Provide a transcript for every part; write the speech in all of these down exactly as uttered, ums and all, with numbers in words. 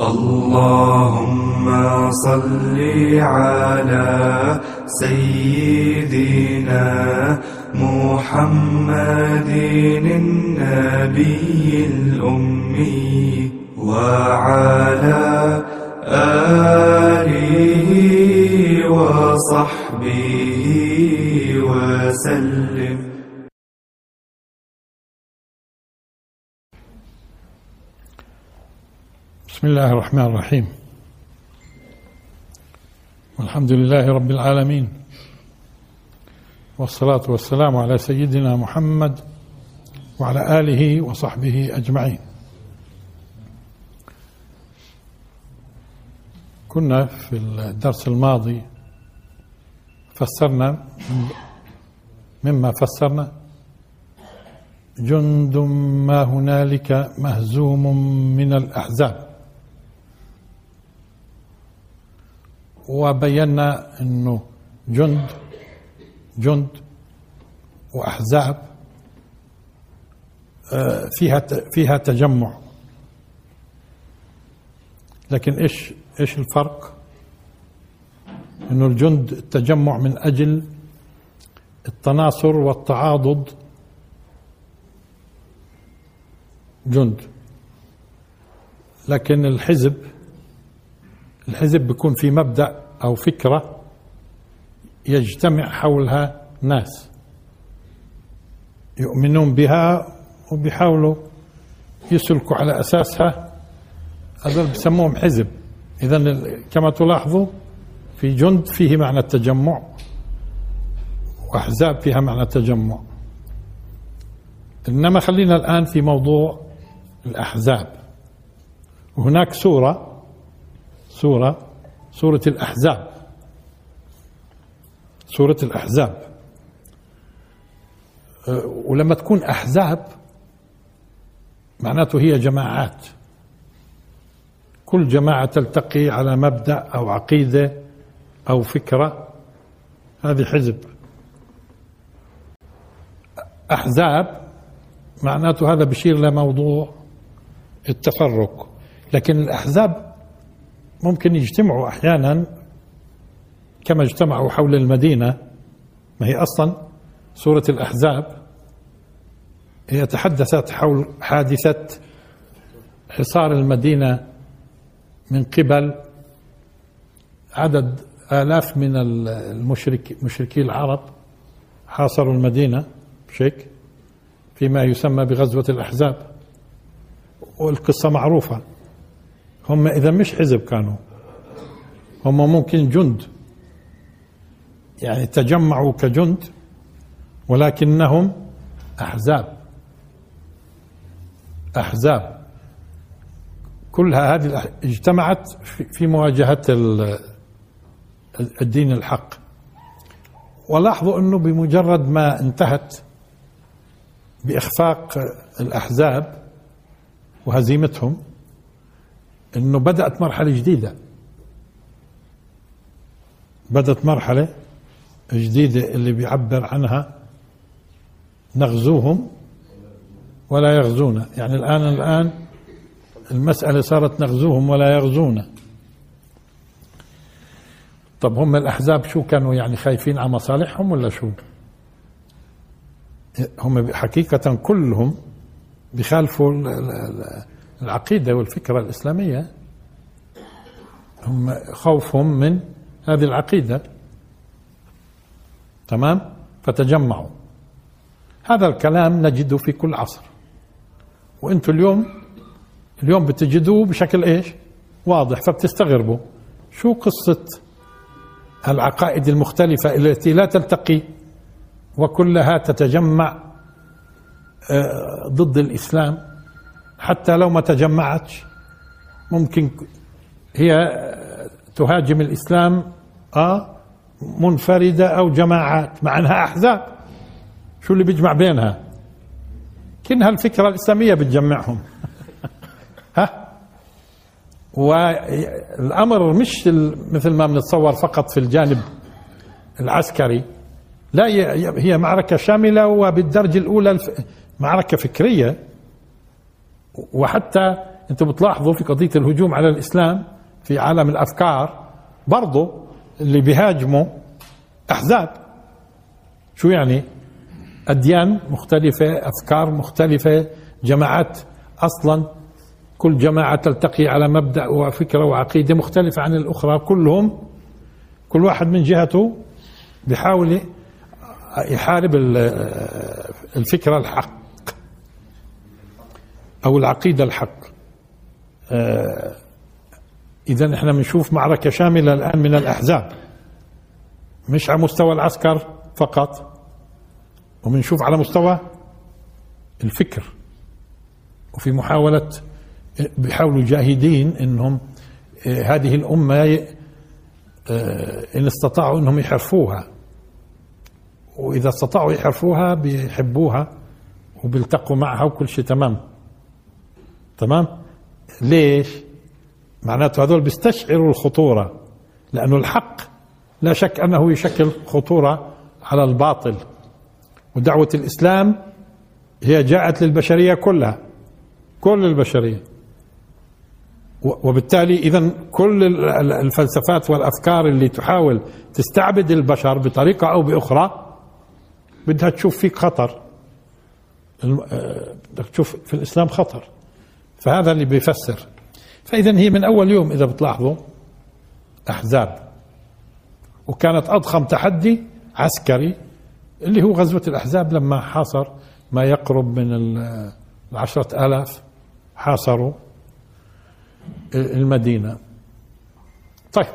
اللهم صل على سيدنا محمد النبي الأمي وعلى آله وصحبه وسلم. بسم الله الرحمن الرحيم، والحمد لله رب العالمين، والصلاة والسلام على سيدنا محمد وعلى آله وصحبه أجمعين. كنا في الدرس الماضي فسرنا مما فسرنا جند ما هنالك مهزوم من الأحزاب، وبينا أنه جند جند وأحزاب فيها فيها تجمع، لكن إيش إيش الفرق؟ إنه الجند التجمع من أجل التناصر والتعاضد جند، لكن الحزب الحزب بيكون في مبدأ أو فكرة يجتمع حولها ناس يؤمنون بها وبيحاولوا يسلكوا على أساسها، هذول بسموهم حزب. إذن كما تلاحظوا في جند فيه معنى التجمع، وأحزاب فيها معنى التجمع. إنما خلينا الآن في موضوع الأحزاب. وهناك سورة سورة سورة الأحزاب سورة الأحزاب ولما تكون أحزاب معناته هي جماعات، كل جماعة تلتقي على مبدأ أو عقيدة أو فكرة، هذه حزب. أحزاب معناته هذا بشير لموضوع التفرق، لكن الأحزاب ممكن يجتمعوا أحيانا كما اجتمعوا حول المدينة. ما هي أصلا سورة الأحزاب هي تحدثت حول حادثة حصار المدينة من قبل عدد آلاف من المشرك مشركي العرب، حاصروا المدينة بشيك فيما يسمى بغزوة الأحزاب، والقصة معروفة. هم إذا مش حزب، كانوا هم ممكن جند، يعني تجمعوا كجند ولكنهم أحزاب أحزاب كلها هذه اجتمعت في مواجهة الدين الحق. ولاحظوا أنه بمجرد ما انتهت بإخفاق الأحزاب وهزيمتهم أنه بدأت مرحلة جديدة بدأت مرحلة جديدة اللي بيعبر عنها نغزوهم ولا يغزونا. يعني الآن الآن المسألة صارت نغزوهم ولا يغزونا. طب هم الأحزاب شو كانوا، يعني خايفين على مصالحهم ولا شو؟ هم حقيقة كلهم بيخالفوا العقيدة والفكرة الإسلامية، هم خوفهم من هذه العقيدة، تمام؟ فتجمعوا. هذا الكلام نجده في كل عصر، وانتوا اليوم اليوم بتجدوه بشكل ايش؟ واضح، فبتستغربوا شو قصة العقائد المختلفة التي لا تلتقي وكلها تتجمع ضد الإسلام، حتى لو ما تجمعتش ممكن هي تهاجم الإسلام آه منفردة أو جماعات مع أنها أحزاب. شو اللي بيجمع بينها؟ كأنها الفكرة الإسلامية بتجمعهم. ها، والأمر مش مثل ما بنتصور فقط في الجانب العسكري، لا، هي معركة شاملة وبالدرجة الأولى معركة فكرية، وحتى انتم بتلاحظوا في قضية الهجوم على الإسلام في عالم الأفكار برضو اللي بيهاجموا أحزاب. شو يعني؟ أديان مختلفة، أفكار مختلفة، جماعات أصلا كل جماعة تلتقي على مبدأ وفكرة وعقيدة مختلفة عن الأخرى، كلهم كل واحد من جهته بيحاول يحارب الفكرة الحق أو العقيدة الحق. إذن إحنا بنشوف معركة شاملة الآن من الأحزاب، مش على مستوى العسكر فقط، وبنشوف على مستوى الفكر. وفي محاولة بيحاولوا جاهدين إنهم هذه الأمة إن استطاعوا إنهم يحرفوها، وإذا استطاعوا يحرفوها بيحبوها وبيلتقوا معها وكل شيء تمام تمام. ليش؟ معناته هذول بيستشعروا الخطورة، لأنه الحق لا شك أنه يشكل خطورة على الباطل، ودعوة الإسلام هي جاءت للبشرية كلها، كل البشرية، وبالتالي إذن كل الفلسفات والأفكار اللي تحاول تستعبد البشر بطريقة أو بأخرى بدها تشوف فيك خطر، بدك تشوف في الإسلام خطر. فهذا اللي بيفسر. فإذن هي من أول يوم إذا بتلاحظوا أحزاب، وكانت أضخم تحدي عسكري اللي هو غزوة الأحزاب لما حاصر ما يقرب من العشرة آلاف، حاصروا المدينة. طيب،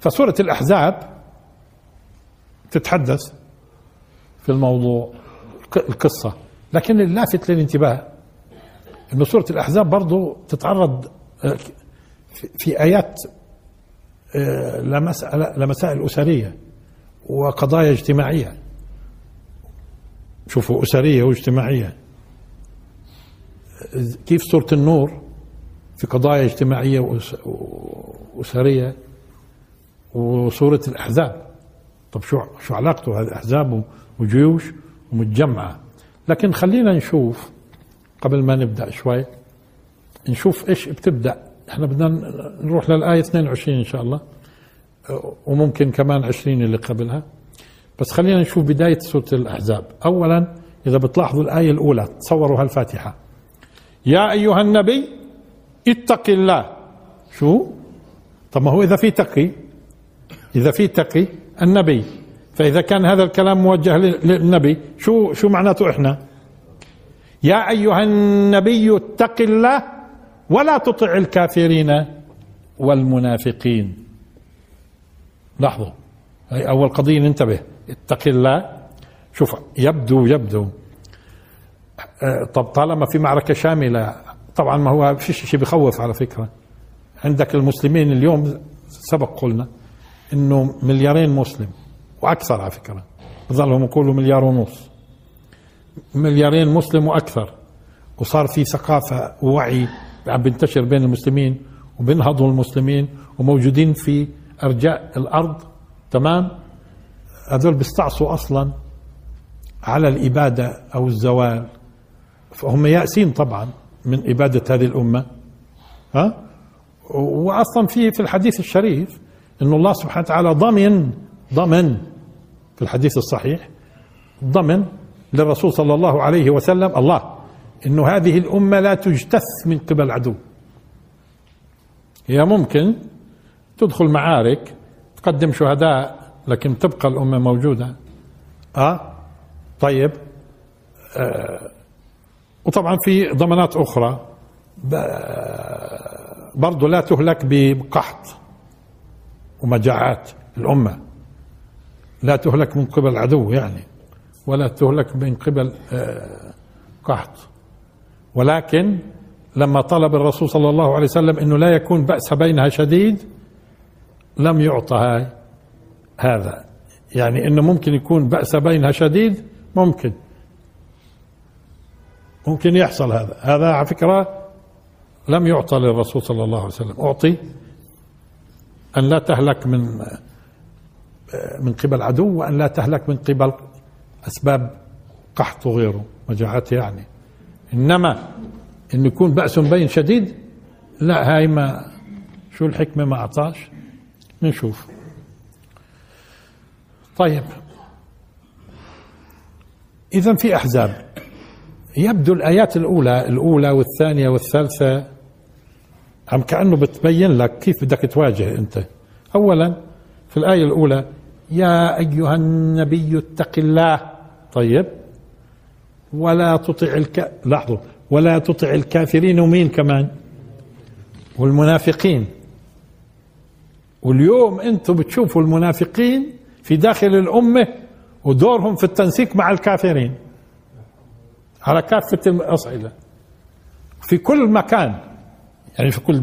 فسورة الأحزاب تتحدث في الموضوع القصة، لكن اللافت للانتباه إنه سورة الأحزاب برضو تتعرض في آيات لمسائل أسرية وقضايا اجتماعية. شوفوا، أسرية واجتماعية. كيف سورة النور في قضايا اجتماعية وأسرية، وسورة الأحزاب طب شو شو علاقته هذه أحزاب وجيوش ومتجمعة؟ لكن خلينا نشوف قبل ما نبدأ شوي، نشوف إيش بتبدأ. إحنا بدنا نروح للآية اثنين وعشرين إن شاء الله، وممكن كمان عشرين اللي قبلها، بس خلينا نشوف بداية سورة الأحزاب. أولا إذا بتلاحظوا الآية الأولى، تصوروا هالفاتحة، يا أيها النبي اتق الله. شو؟ طب ما هو إذا في تقي، إذا في تقي النبي، فإذا كان هذا الكلام موجه للنبي شو شو معناته إحنا؟ يا أيها النبي اتق الله ولا تطع الكافرين والمنافقين. لاحظوا هي أول قضية ننتبه، اتق الله. شوف، يبدو يبدو طب طالما في معركة شاملة، طبعا ما هو في شيء بخوف على فكرة. عندك المسلمين اليوم، سبق قلنا إنه مليارين مسلم وأكثر على فكرة، بظلهم يقولوا مليار ونص، مليارين مسلم وأكثر. وصار في ثقافة ووعي عم بينتشر بين المسلمين، وبينهضوا المسلمين وموجودين في أرجاء الأرض، تمام؟ هذول بيستعصوا أصلا على الإبادة أو الزوال، فهم يأسين طبعا من إبادة هذه الأمة. ها؟ وأصلا في في الحديث الشريف إن الله سبحانه وتعالى ضمن ضمن في الحديث الصحيح، ضمن للرسول صلى الله عليه وسلم الله إنه هذه الأمة لا تجتث من قبل عدو. هي ممكن تدخل معارك، تقدم شهداء، لكن تبقى الأمة موجودة. آه طيب آه وطبعا في ضمانات أخرى برضو، لا تهلك بقحط ومجاعات، الأمة لا تهلك من قبل عدو يعني، ولا تهلك من قبل قحط. ولكن لما طلب الرسول صلى الله عليه وسلم انه لا يكون بأس بينها شديد، لم يعطها هذا، يعني انه ممكن يكون بأس بينها شديد، ممكن ممكن يحصل هذا. هذا على فكرة لم يعطى للرسول صلى الله عليه وسلم، أعطي أن لا تهلك من من قبل عدو، وأن لا تهلك من قبل أسباب قحط وغيره، مجاعات يعني. إنما إن يكون بأس بين شديد لا هاي ما شو الحكمة ما أعطاش، نشوف. طيب إذا في أحزاب، يبدو الآيات الأولى الأولى والثانية والثالثة عم كأنه بتبين لك كيف بدك تواجه أنت. أولا في الآية الأولى يا أيها النبي اتق الله، طيب ولا تطع الك لاحظوا ولا تطع الكافرين، ومين كمان؟ والمنافقين. واليوم أنتم بتشوفوا المنافقين في داخل الأمة ودورهم في التنسيق مع الكافرين على كافة الأصعدة في كل مكان، يعني في كل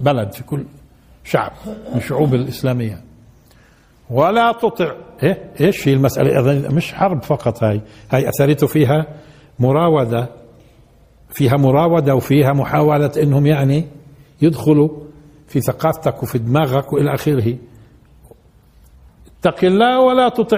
بلد، في كل شعب من الشعوب الإسلامية. ولا تطع إيه؟ إيش هي المسألة؟ مش حرب فقط، هاي هاي أثرته فيها مراودة، فيها مراودة وفيها محاولة إنهم يعني يدخلوا في ثقافتك وفي دماغك وإلى آخره. اتق الله ولا تطع